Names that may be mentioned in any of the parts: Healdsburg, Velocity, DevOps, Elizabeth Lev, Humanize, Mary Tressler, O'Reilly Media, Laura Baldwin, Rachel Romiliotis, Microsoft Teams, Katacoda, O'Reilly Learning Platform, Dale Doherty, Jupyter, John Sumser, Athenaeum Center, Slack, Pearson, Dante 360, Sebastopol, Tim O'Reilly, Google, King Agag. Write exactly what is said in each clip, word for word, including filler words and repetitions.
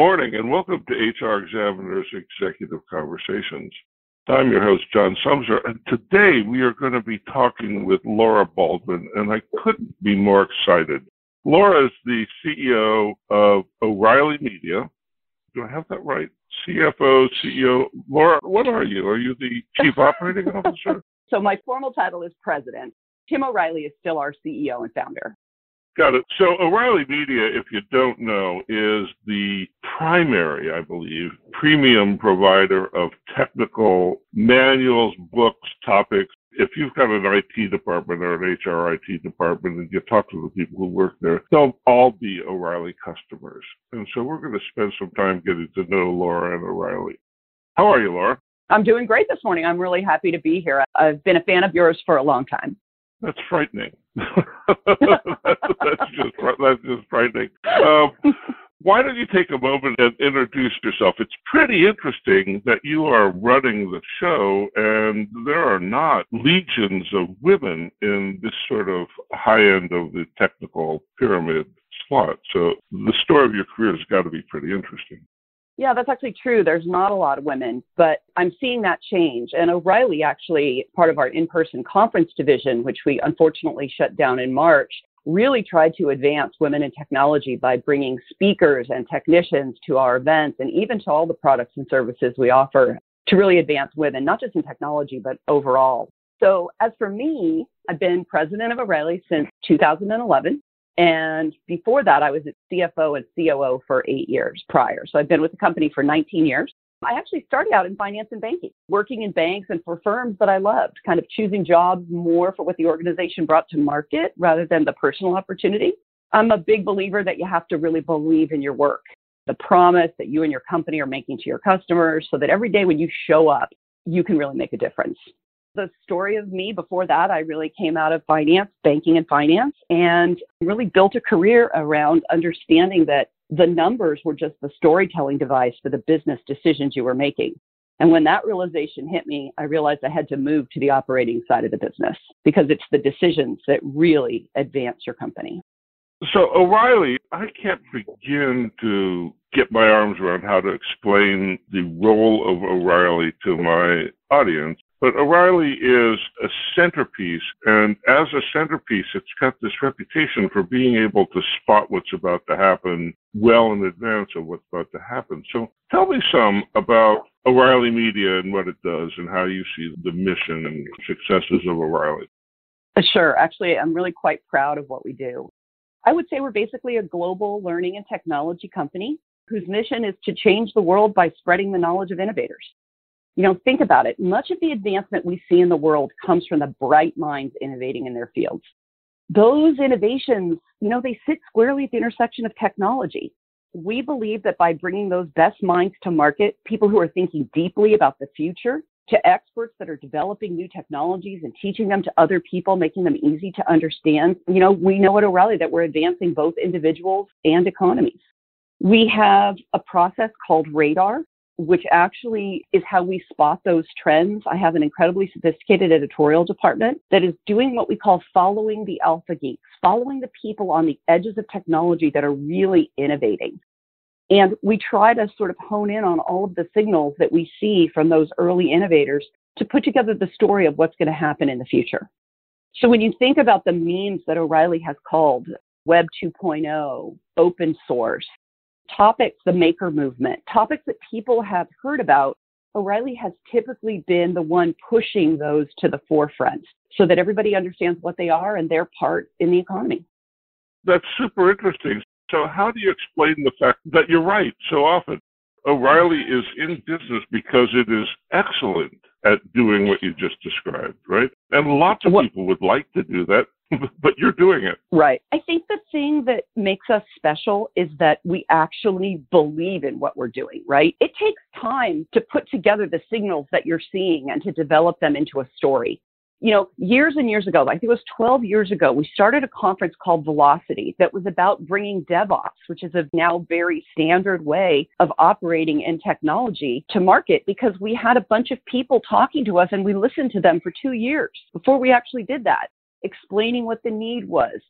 morning and welcome to H R Examiner's Executive Conversations. I'm your host, John Sumser, and today we are going to be talking with Laura Baldwin, and I couldn't be more excited. Laura is the C E O of O'Reilly Media. Do I have that right? C F O, C E O. Laura, what are you? Are you the Chief Operating Officer? So my formal title is President. Tim O'Reilly is still our C E O and founder. Got it. So O'Reilly Media, if you don't know, is the primary, I believe, premium provider of technical manuals, books, topics. If you've got an I T department or an H R I T department and you talk to the people who work there, they'll all be O'Reilly customers. And so we're going to spend some time getting to know Laura and O'Reilly. How are you, Laura? I'm doing great this morning. I'm really happy to be here. I've been a fan of yours for a long time. That's frightening. that's, just, that's just frightening. Um, why don't you take a moment and introduce yourself? It's pretty interesting that you are running the show, and there are not legions of women in this sort of high end of the technical pyramid slot. So the story of your career has got to be pretty interesting. Yeah, that's actually true. There's not a lot of women, but I'm seeing that change. And O'Reilly, actually, part of our in-person conference division, which we unfortunately shut down in March, really tried to advance women in technology by bringing speakers and technicians to our events and even to all the products and services we offer to really advance women, not just in technology, but overall. So as for me, I've been president of O'Reilly since two thousand eleven. And before that, I was at C F O and C O O for eight years prior. So I've been with the company for nineteen years. I actually started out in finance and banking, working in banks and for firms that I loved, kind of choosing jobs more for what the organization brought to market rather than the personal opportunity. I'm a big believer that you have to really believe in your work, the promise that you and your company are making to your customers so that every day when you show up, you can really make a difference. The story of me before that, I really came out of finance, banking and finance, and really built a career around understanding that the numbers were just the storytelling device for the business decisions you were making. And when that realization hit me, I realized I had to move to the operating side of the business because it's the decisions that really advance your company. So, O'Reilly, I can't begin to get my arms around how to explain the role of O'Reilly to my audience. But O'Reilly is a centerpiece, and as a centerpiece, it's got this reputation for being able to spot what's about to happen well in advance of what's about to happen. So tell me some about O'Reilly Media and what it does and how you see the mission and successes of O'Reilly. Sure. Actually, I'm really quite proud of what we do. I would say we're basically a global learning and technology company whose mission is to change the world by spreading the knowledge of innovators. You know, think about it. Much of the advancement we see in the world comes from the bright minds innovating in their fields. Those innovations, you know, they sit squarely at the intersection of technology. We believe that by bringing those best minds to market, people who are thinking deeply about the future, to experts that are developing new technologies and teaching them to other people, making them easy to understand, you know, we know at O'Reilly that we're advancing both individuals and economies. We have a process called Radar, which actually is how we spot those trends. I have an incredibly sophisticated editorial department that is doing what we call following the alpha geeks, following the people on the edges of technology that are really innovating. And we try to sort of hone in on all of the signals that we see from those early innovators to put together the story of what's going to happen in the future. So when you think about the memes that O'Reilly has called Web two point oh, open source, topics, the maker movement, topics that people have heard about, O'Reilly has typically been the one pushing those to the forefront so that everybody understands what they are and their part in the economy. That's super interesting. So how do you explain the fact that you're right so often? O'Reilly is in business because it is excellent at doing what you just described, right? And lots of what? people would like to do that, but you're doing it. Right. I think the thing that makes us special is that we actually believe in what we're doing, right? It takes time to put together the signals that you're seeing and to develop them into a story. You know, years and years ago, I think it was twelve years ago, we started a conference called Velocity that was about bringing DevOps, which is a now very standard way of operating in technology, to market because we had a bunch of people talking to us and we listened to them for two years before we actually did that, explaining what the need was,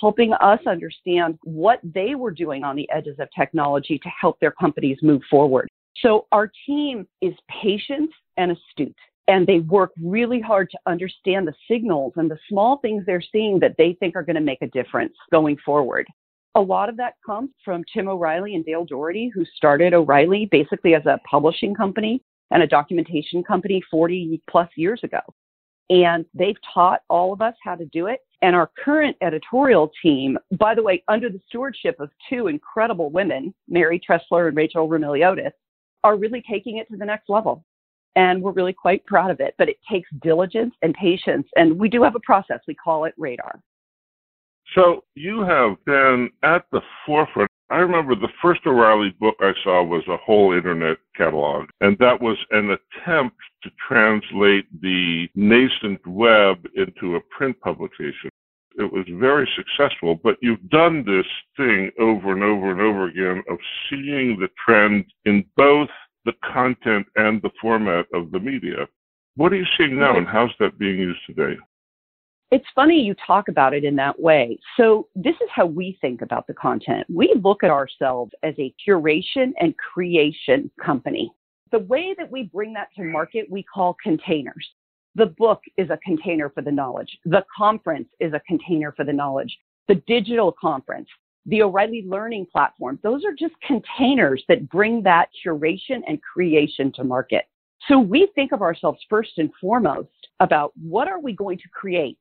helping us understand what they were doing on the edges of technology to help their companies move forward. So our team is patient and astute, and they work really hard to understand the signals and the small things they're seeing that they think are going to make a difference going forward. A lot of that comes from Tim O'Reilly and Dale Doherty, who started O'Reilly basically as a publishing company and a documentation company forty plus years ago. And they've taught all of us how to do it. And our current editorial team, by the way, under the stewardship of two incredible women, Mary Tressler and Rachel Romiliotis, are really taking it to the next level. And we're really quite proud of it. But it takes diligence and patience. And we do have a process. We call it radar. So you have been at the forefront. I remember the first O'Reilly book I saw was a whole internet catalog, and that was an attempt to translate the nascent web into a print publication. It was very successful, but you've done this thing over and over and over again of seeing the trend in both the content and the format of the media. What are you seeing now, and how's that being used today? It's funny you talk about it in that way. So this is how we think about the content. We look at ourselves as a curation and creation company. The way that we bring that to market, we call containers. The book is a container for the knowledge. The conference is a container for the knowledge. The digital conference, the O'Reilly Learning Platform, those are just containers that bring that curation and creation to market. So we think of ourselves first and foremost about what are we going to create?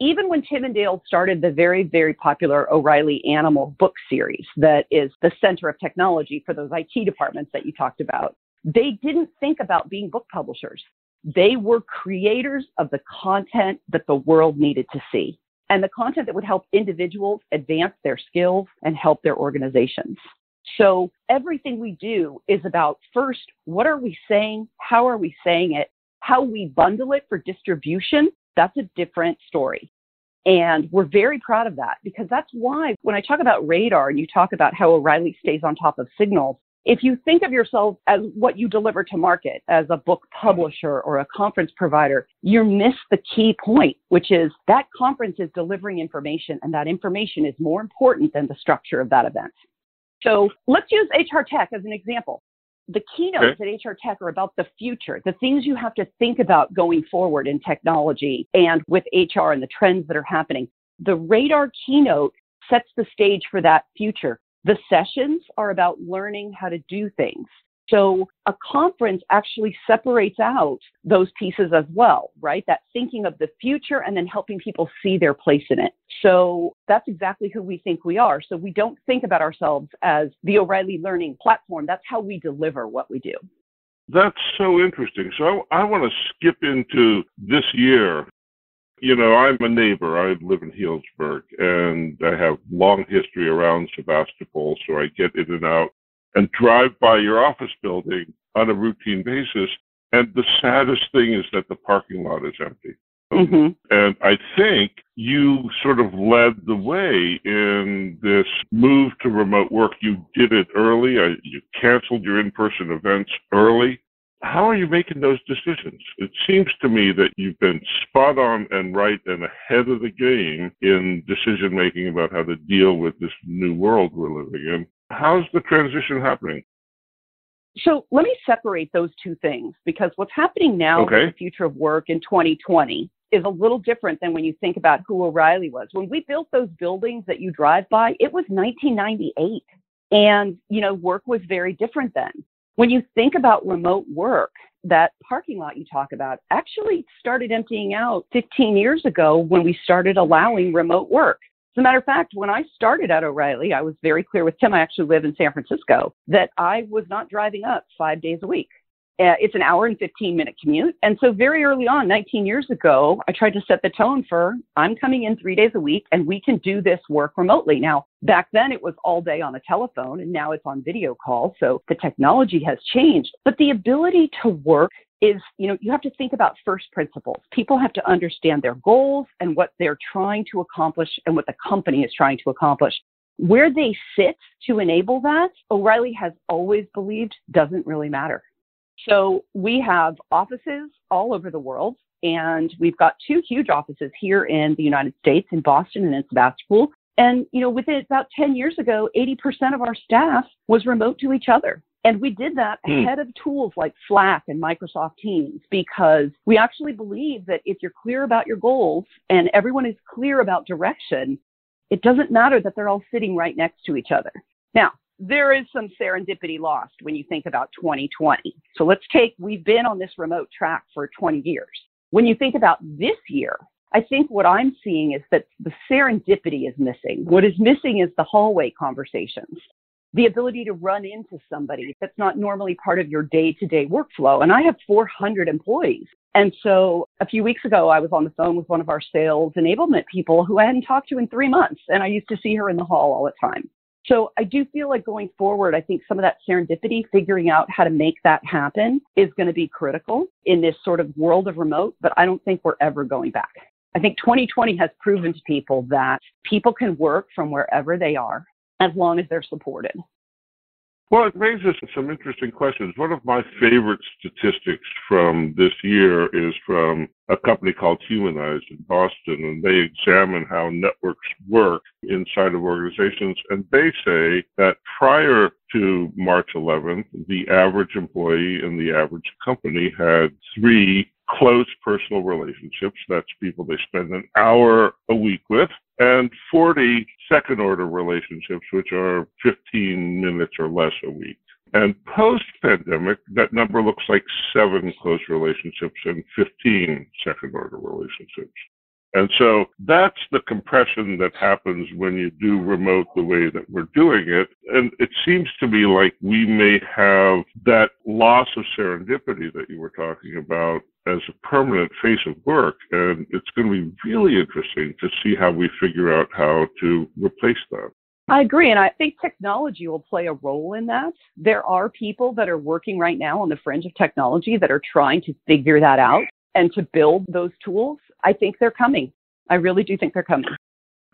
Even when Tim and Dale started the very, very popular O'Reilly Animal book series that is the center of technology for those I T departments that you talked about, they didn't think about being book publishers. They were creators of the content that the world needed to see, and the content that would help individuals advance their skills and help their organizations. So everything we do is about first, what are we saying? How are we saying it? How we bundle it for distribution, that's a different story. And we're very proud of that, because that's why when I talk about radar and you talk about how O'Reilly stays on top of signals, if you think of yourself as what you deliver to market, as a book publisher or a conference provider, you miss the key point, which is that conference is delivering information, and that information is more important than the structure of that event. So let's use H R Tech as an example. The keynotes okay. at H R Tech are about the future, the things you have to think about going forward in technology and with H R and the trends that are happening. The radar keynote sets the stage for that future. The sessions are about learning how to do things. So a conference actually separates out those pieces as well, right? That thinking of the future and then helping people see their place in it. So that's exactly who we think we are. So we don't think about ourselves as the O'Reilly Learning Platform. That's how we deliver what we do. That's so interesting. So I, I want to skip into this year. You know, I'm a neighbor. I live in Healdsburg, and I have long history around Sebastopol, so I get in and out and drive by your office building on a routine basis. And the saddest thing is that the parking lot is empty. Mm-hmm. And I think you sort of led the way in this move to remote work. You did it early. You canceled your in-person events early. How are you making those decisions? It seems to me that you've been spot on and right and ahead of the game in decision-making about how to deal with this new world we're living in. How's the transition happening? So let me separate those two things, because what's happening now okay. with the future of work in twenty twenty is a little different than when you think about who O'Reilly was. When we built those buildings that you drive by, it was nineteen ninety-eight. And, you know, work was very different then. When you think about remote work, that parking lot you talk about actually started emptying out fifteen years ago when we started allowing remote work. As a matter of fact, when I started at O'Reilly, I was very clear with Tim, I actually live in San Francisco, that I was not driving up five days a week. Uh, it's an hour and fifteen minute commute. And so very early on, nineteen years ago, I tried to set the tone for, I'm coming in three days a week and we can do this work remotely. Now, back then it was all day on a telephone, and now it's on video calls. So the technology has changed, but the ability to work is, you know, you have to think about first principles. People have to understand their goals and what they're trying to accomplish and what the company is trying to accomplish. Where they sit to enable that, O'Reilly has always believed doesn't really matter. So we have offices all over the world, and we've got two huge offices here in the United States, in Boston and in Sebastopol. And, you know, within about ten years ago, eighty percent of our staff was remote to each other. And we did that mm. ahead of tools like Slack and Microsoft Teams, because we actually believe that if you're clear about your goals and everyone is clear about direction, it doesn't matter that they're all sitting right next to each other. Now, there is some serendipity lost when you think about twenty twenty. So let's take, we've been on this remote track for twenty years. When you think about this year, I think what I'm seeing is that the serendipity is missing. What is missing is the hallway conversations, the ability to run into somebody that's not normally part of your day-to-day workflow. And I have four hundred employees. And so a few weeks ago, I was on the phone with one of our sales enablement people who I hadn't talked to in three months. And I used to see her in the hall all the time. So I do feel like going forward, I think some of that serendipity, figuring out how to make that happen, is going to be critical in this sort of world of remote, but I don't think we're ever going back. I think twenty twenty has proven to people that people can work from wherever they are as long as they're supported. Well, it raises some interesting questions. One of my favorite statistics from this year is from a company called Humanize in Boston, and they examine how networks work inside of organizations. And they say that prior to March eleventh, the average employee in the average company had three close personal relationships. That's people they spend an hour a week with, and forty second-order relationships, which are fifteen minutes or less a week. And post-pandemic, that number looks like seven close relationships and fifteen second-order relationships. And so that's the compression that happens when you do remote the way that we're doing it. And it seems to me like we may have that loss of serendipity that you were talking about as a permanent face of work. And it's going to be really interesting to see how we figure out how to replace that. I agree. And I think technology will play a role in that. There are people that are working right now on the fringe of technology that are trying to figure that out and to build those tools. I think they're coming. I really do think they're coming.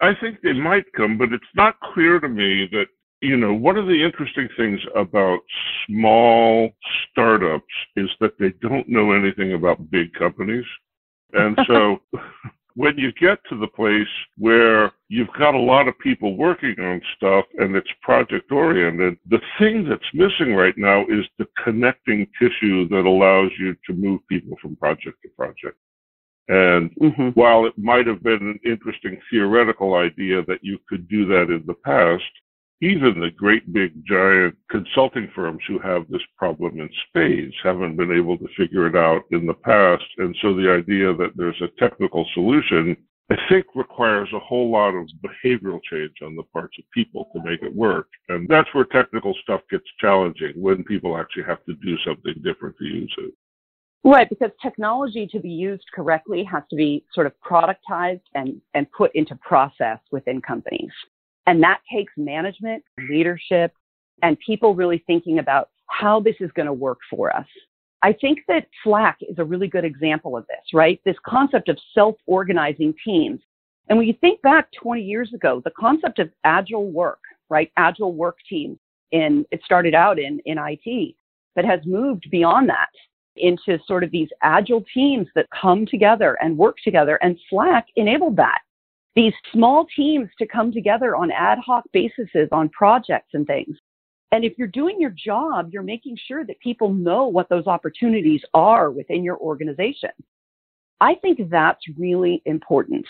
I think they might come, but it's not clear to me that, you know, one of the interesting things about small startups is that they don't know anything about big companies. And so when you get to the place where you've got a lot of people working on stuff and it's project-oriented, the thing that's missing right now is the connecting tissue that allows you to move people from project to project. And mm-hmm. while it might have been an interesting theoretical idea that you could do that in the past, even the great big giant consulting firms who have this problem in spades haven't been able to figure it out in the past. And so the idea that there's a technical solution, I think, requires a whole lot of behavioral change on the parts of people to make it work. And that's where technical stuff gets challenging, when people actually have to do something different to use it. Right, because technology, to be used correctly, has to be sort of productized and, and put into process within companies. And that takes management, leadership, and people really thinking about how this is going to work for us. I think that Slack is a really good example of this, right? This concept of self-organizing teams. And when you think back twenty years ago, the concept of agile work, right? Agile work teams, and it started out in, in I T, but has moved beyond that into sort of these agile teams that come together and work together. And Slack enabled that. These small teams to come together on ad hoc basis on projects and things. And if you're doing your job, you're making sure that people know what those opportunities are within your organization. I think that's really important,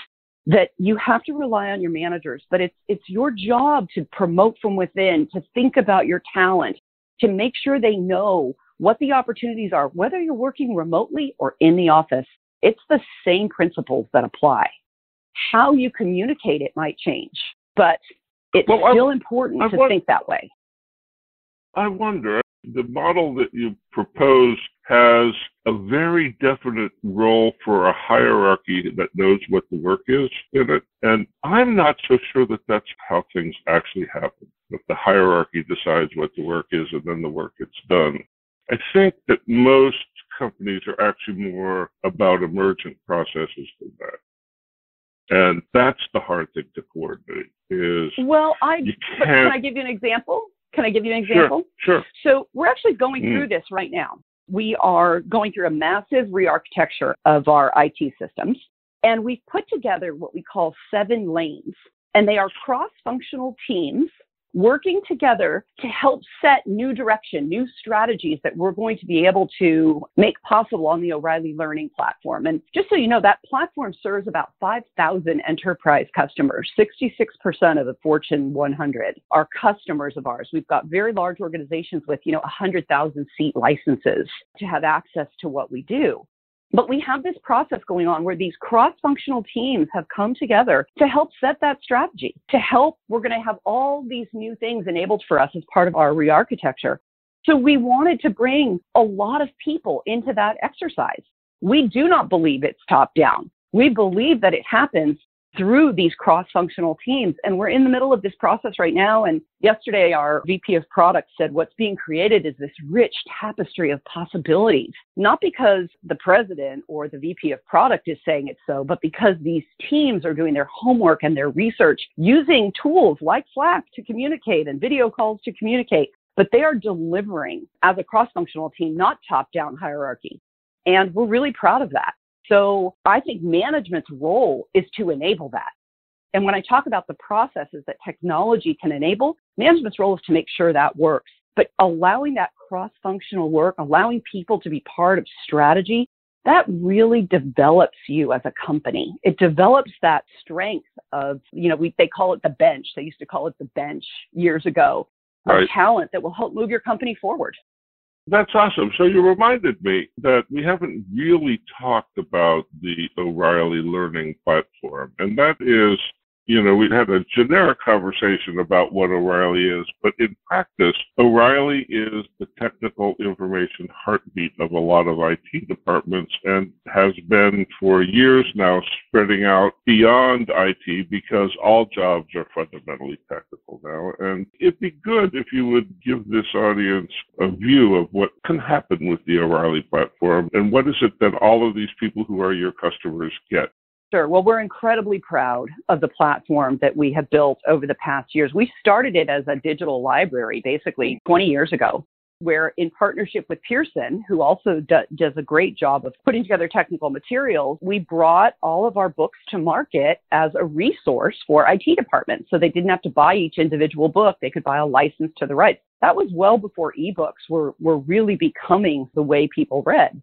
that you have to rely on your managers, but it's it's your job to promote from within, to think about your talent, to make sure they know what the opportunities are, whether you're working remotely or in the office. It's the same principles that apply. How you communicate it might change, but it's well, still I, important I, I to wonder, think that way. I wonder, the model that you proposed has a very definite role for a hierarchy that knows what the work is in it, and I'm not so sure that that's how things actually happen, that the hierarchy decides what the work is and then the work gets done. I think that most companies are actually more about emergent processes than that. And that's the hard thing to coordinate is. Well, I can I give you an example? Can I give you an example? Sure. sure. So we're actually going mm. through this right now. We are going through a massive rearchitecture of our I T systems, and we've put together what we call seven lanes. and they are cross-functional teams working together to help set new direction, new strategies that we're going to be able to make possible on the O'Reilly Learning Platform. And just so you know, that platform serves about five thousand enterprise customers. sixty-six percent of the Fortune one hundred are customers of ours. We've got very large organizations with, you know, one hundred thousand seat licenses to have access to what we do. But we have this process going on where these cross-functional teams have come together to help set that strategy, to help. We're going to have all these new things enabled for us as part of our re-architecture. So we wanted to bring a lot of people into that exercise. We do not believe it's top-down. We believe that it happens through these cross-functional teams. And we're in the middle of this process right now. And yesterday, our V P of product said what's being created is this rich tapestry of possibilities, not because the president or the V P of product is saying it so, but because these teams are doing their homework and their research using tools like Slack to communicate and video calls to communicate. But they are delivering as a cross-functional team, not top-down hierarchy. And we're really proud of that. So I think management's role is to enable that. And when I talk about the processes that technology can enable, management's role is to make sure that works. But allowing that cross-functional work, allowing people to be part of strategy, that really develops you as a company. It develops that strength of, you know, we, they call it the bench. They used to call it the bench years ago. Right. A talent that will help move your company forward. That's awesome. So you reminded me that we haven't really talked about the O'Reilly Learning Platform. And that is, you know, we've had a generic conversation about what O'Reilly is, but in practice, O'Reilly is the technical information heartbeat of a lot of I T departments and has been for years now spreading out beyond I T because all jobs are fundamentally technical now. And it'd be good if you would give this audience a view of what can happen with the O'Reilly platform and what is it that all of these people who are your customers get. Sure. Well, we're incredibly proud of the platform that we have built over the past years. We started it as a digital library basically twenty years ago, where in partnership with Pearson, who also do, does a great job of putting together technical materials, we brought all of our books to market as a resource for I T departments. So they didn't have to buy each individual book. They could buy a license to the rights. That was well before ebooks were, were really becoming the way people read.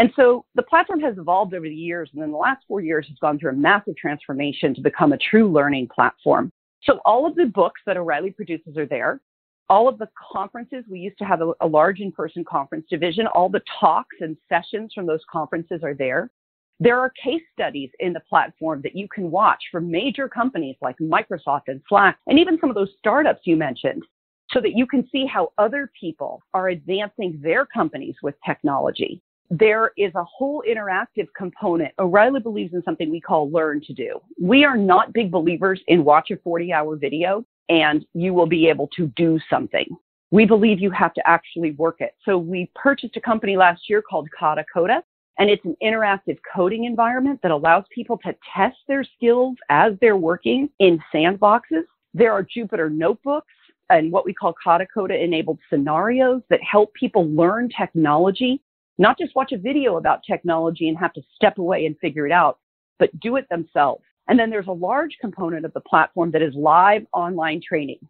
And so the platform has evolved over the years, and in the last four years, it's gone through a massive transformation to become a true learning platform. So all of the books that O'Reilly produces are there. All of the conferences, we used to have a, a large in-person conference division. All the talks and sessions from those conferences are there. There are case studies in the platform that you can watch from major companies like Microsoft and Slack, and even some of those startups you mentioned, so that you can see how other people are advancing their companies with technology. There is a whole interactive component. O'Reilly believes in something we call learn to do. We are not big believers in watch a forty-hour video and you will be able to do something. We believe you have to actually work it. So we purchased a company last year called Katacoda, and it's an interactive coding environment that allows people to test their skills as they're working in sandboxes. There are Jupyter notebooks and what we call Katacoda-enabled scenarios that help people learn technology. Not just watch a video about technology and have to step away and figure it out, but do it themselves. And then there's a large component of the platform that is live online training.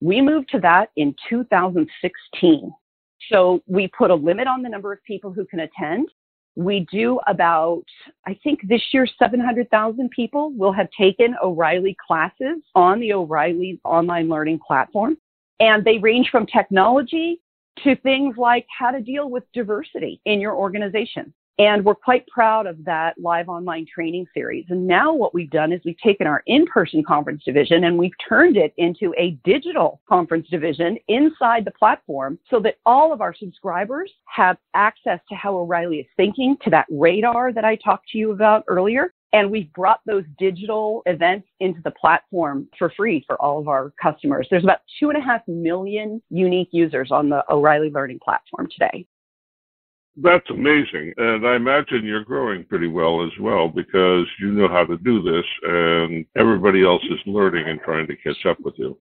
We moved to that in two thousand sixteen. So we put a limit on the number of people who can attend. We do about, I think this year, seven hundred thousand people will have taken O'Reilly classes on the O'Reilly online learning platform. And they range from technology to things like how to deal with diversity in your organization. And we're quite proud of that live online training series. And now what we've done is we've taken our in-person conference division and we've turned it into a digital conference division inside the platform so that all of our subscribers have access to how O'Reilly is thinking, to that radar that I talked to you about earlier. And we've brought those digital events into the platform for free for all of our customers. There's about two and a half million unique users on the O'Reilly Learning Platform today. That's amazing. And I imagine you're growing pretty well as well because you know how to do this and everybody else is learning and trying to catch up with you.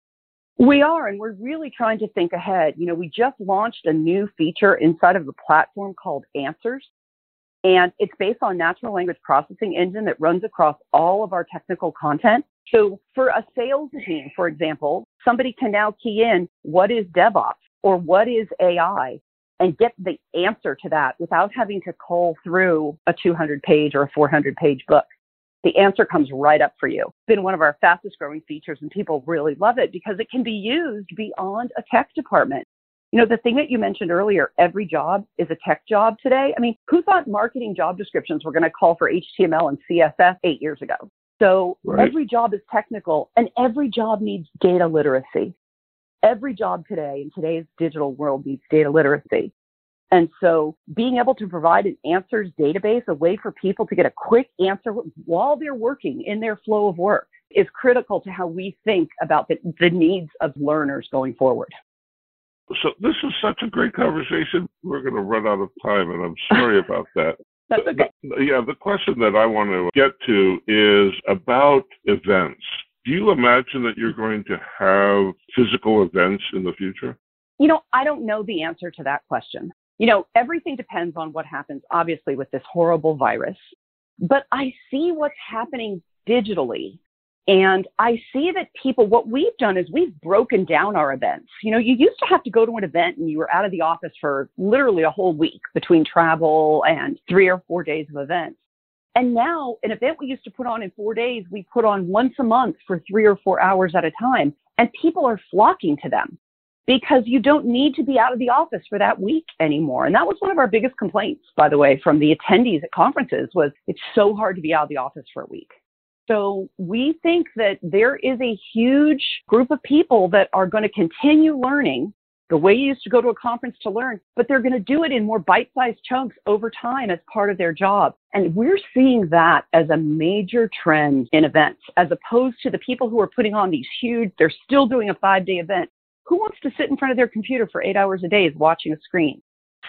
We are, and we're really trying to think ahead. You know, we just launched a new feature inside of the platform called Answers. And it's based on natural language processing engine that runs across all of our technical content. So for a sales team, for example, somebody can now key in what is DevOps or what is A I and get the answer to that without having to call through a two hundred page or a four hundred page book. The answer comes right up for you. It's been one of our fastest growing features, and people really love it because it can be used beyond a tech department. You know, the thing that you mentioned earlier, every job is a tech job today. I mean, who thought marketing job descriptions were going to call for H T M L and C S S eight years ago? So right. Every job is technical, and every job needs data literacy. Every job today in today's digital world needs data literacy. And so being able to provide an answers database, a way for people to get a quick answer while they're working in their flow of work, is critical to how we think about the, the needs of learners going forward. So this is such a great conversation. We're going to run out of time, and I'm sorry about that. That's okay. The, yeah, the question that I want to get to is about events. Do you imagine that you're going to have physical events in the future? You know, I don't know the answer to that question. You know, everything depends on what happens, obviously, with this horrible virus. But I see what's happening digitally. And I see that people, what we've done is we've broken down our events. You know, you used to have to go to an event and you were out of the office for literally a whole week between travel and three or four days of events. And now an event we used to put on in four days, we put on once a month for three or four hours at a time. And people are flocking to them because you don't need to be out of the office for that week anymore. And that was one of our biggest complaints, by the way, from the attendees at conferences was it's so hard to be out of the office for a week. So we think that there is a huge group of people that are going to continue learning the way you used to go to a conference to learn, but they're going to do it in more bite-sized chunks over time as part of their job. And we're seeing that as a major trend in events, as opposed to the people who are putting on these huge, they're still doing a five-day event. Who wants to sit in front of their computer for eight hours a day watching a screen?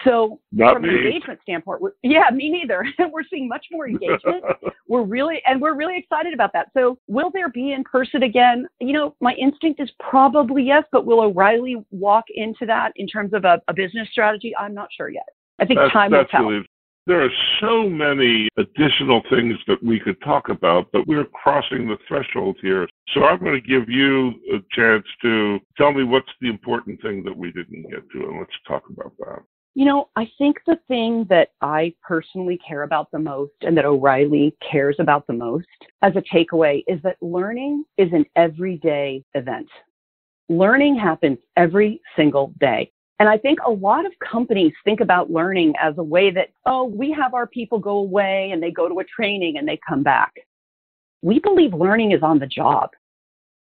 So Not from me. An engagement standpoint, yeah, me neither. We're seeing much more engagement. We're really, and we're really excited about that. So will there be in person again? You know, my instinct is probably yes, but will O'Reilly walk into that in terms of a, a business strategy? I'm not sure yet. I think that's, time that's will tell. Really, there are so many additional things that we could talk about, but we're crossing the threshold here. So I'm going to give you a chance to tell me what's the important thing that we didn't get to, and let's talk about that. You know, I think the thing that I personally care about the most and that O'Reilly cares about the most as a takeaway is that learning is an everyday event. Learning happens every single day. And I think a lot of companies think about learning as a way that, oh, we have our people go away and they go to a training and they come back. We believe learning is on the job.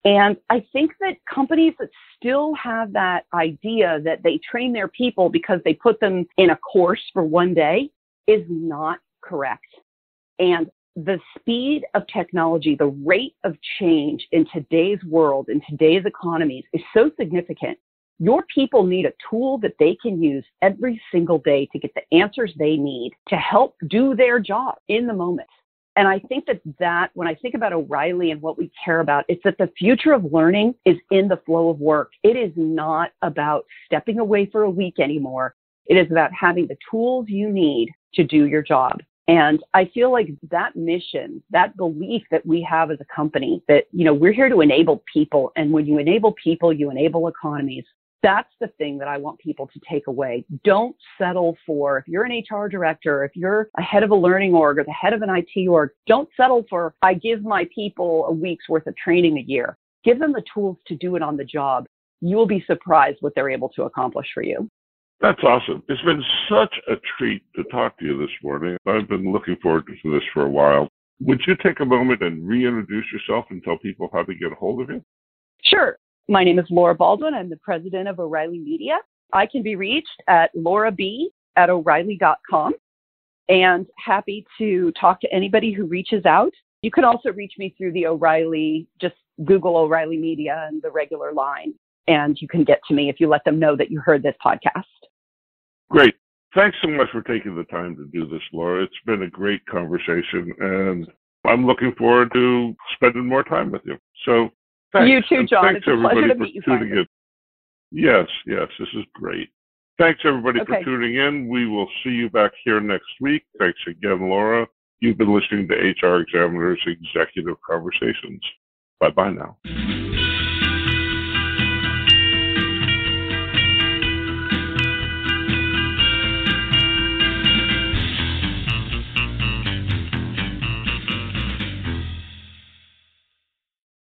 And I think that companies that still have that idea that they train their people because they put them in a course for one day is not correct. And the speed of technology, the rate of change in today's world, in today's economies is so significant. Your people need a tool that they can use every single day to get the answers they need to help do their job in the moment. And I think that that, when I think about O'Reilly and what we care about, it's that the future of learning is in the flow of work. It is not about stepping away for a week anymore. It is about having the tools you need to do your job. And I feel like that mission, that belief that we have as a company that, you know, we're here to enable people. And when you enable people, you enable economies. That's the thing that I want people to take away. Don't settle for, if you're an H R director, if you're a head of a learning org or the head of an I T org, don't settle for, I give my people a week's worth of training a year. Give them the tools to do it on the job. You will be surprised what they're able to accomplish for you. That's awesome. It's been such a treat to talk to you this morning. I've been looking forward to this for a while. Would you take a moment and reintroduce yourself and tell people how to get a hold of you? Sure. My name is Laura Baldwin. I'm the president of O'Reilly Media. I can be reached at laura b at o'reilly dot com, and happy to talk to anybody who reaches out. You can also reach me through the O'Reilly, just Google O'Reilly Media and the regular line, and you can get to me if you let them know that you heard this podcast. Great. Thanks so much for taking the time to do this, Laura. It's been a great conversation, and I'm looking forward to spending more time with you. So thanks. You too, John. And thanks, it's a pleasure to meet you finally. Yes, yes, this is great. Thanks, everybody, okay. for tuning in. We will see you back here next week. Thanks again, Laura. You've been listening to H R Examiner's Executive Conversations. Bye-bye now.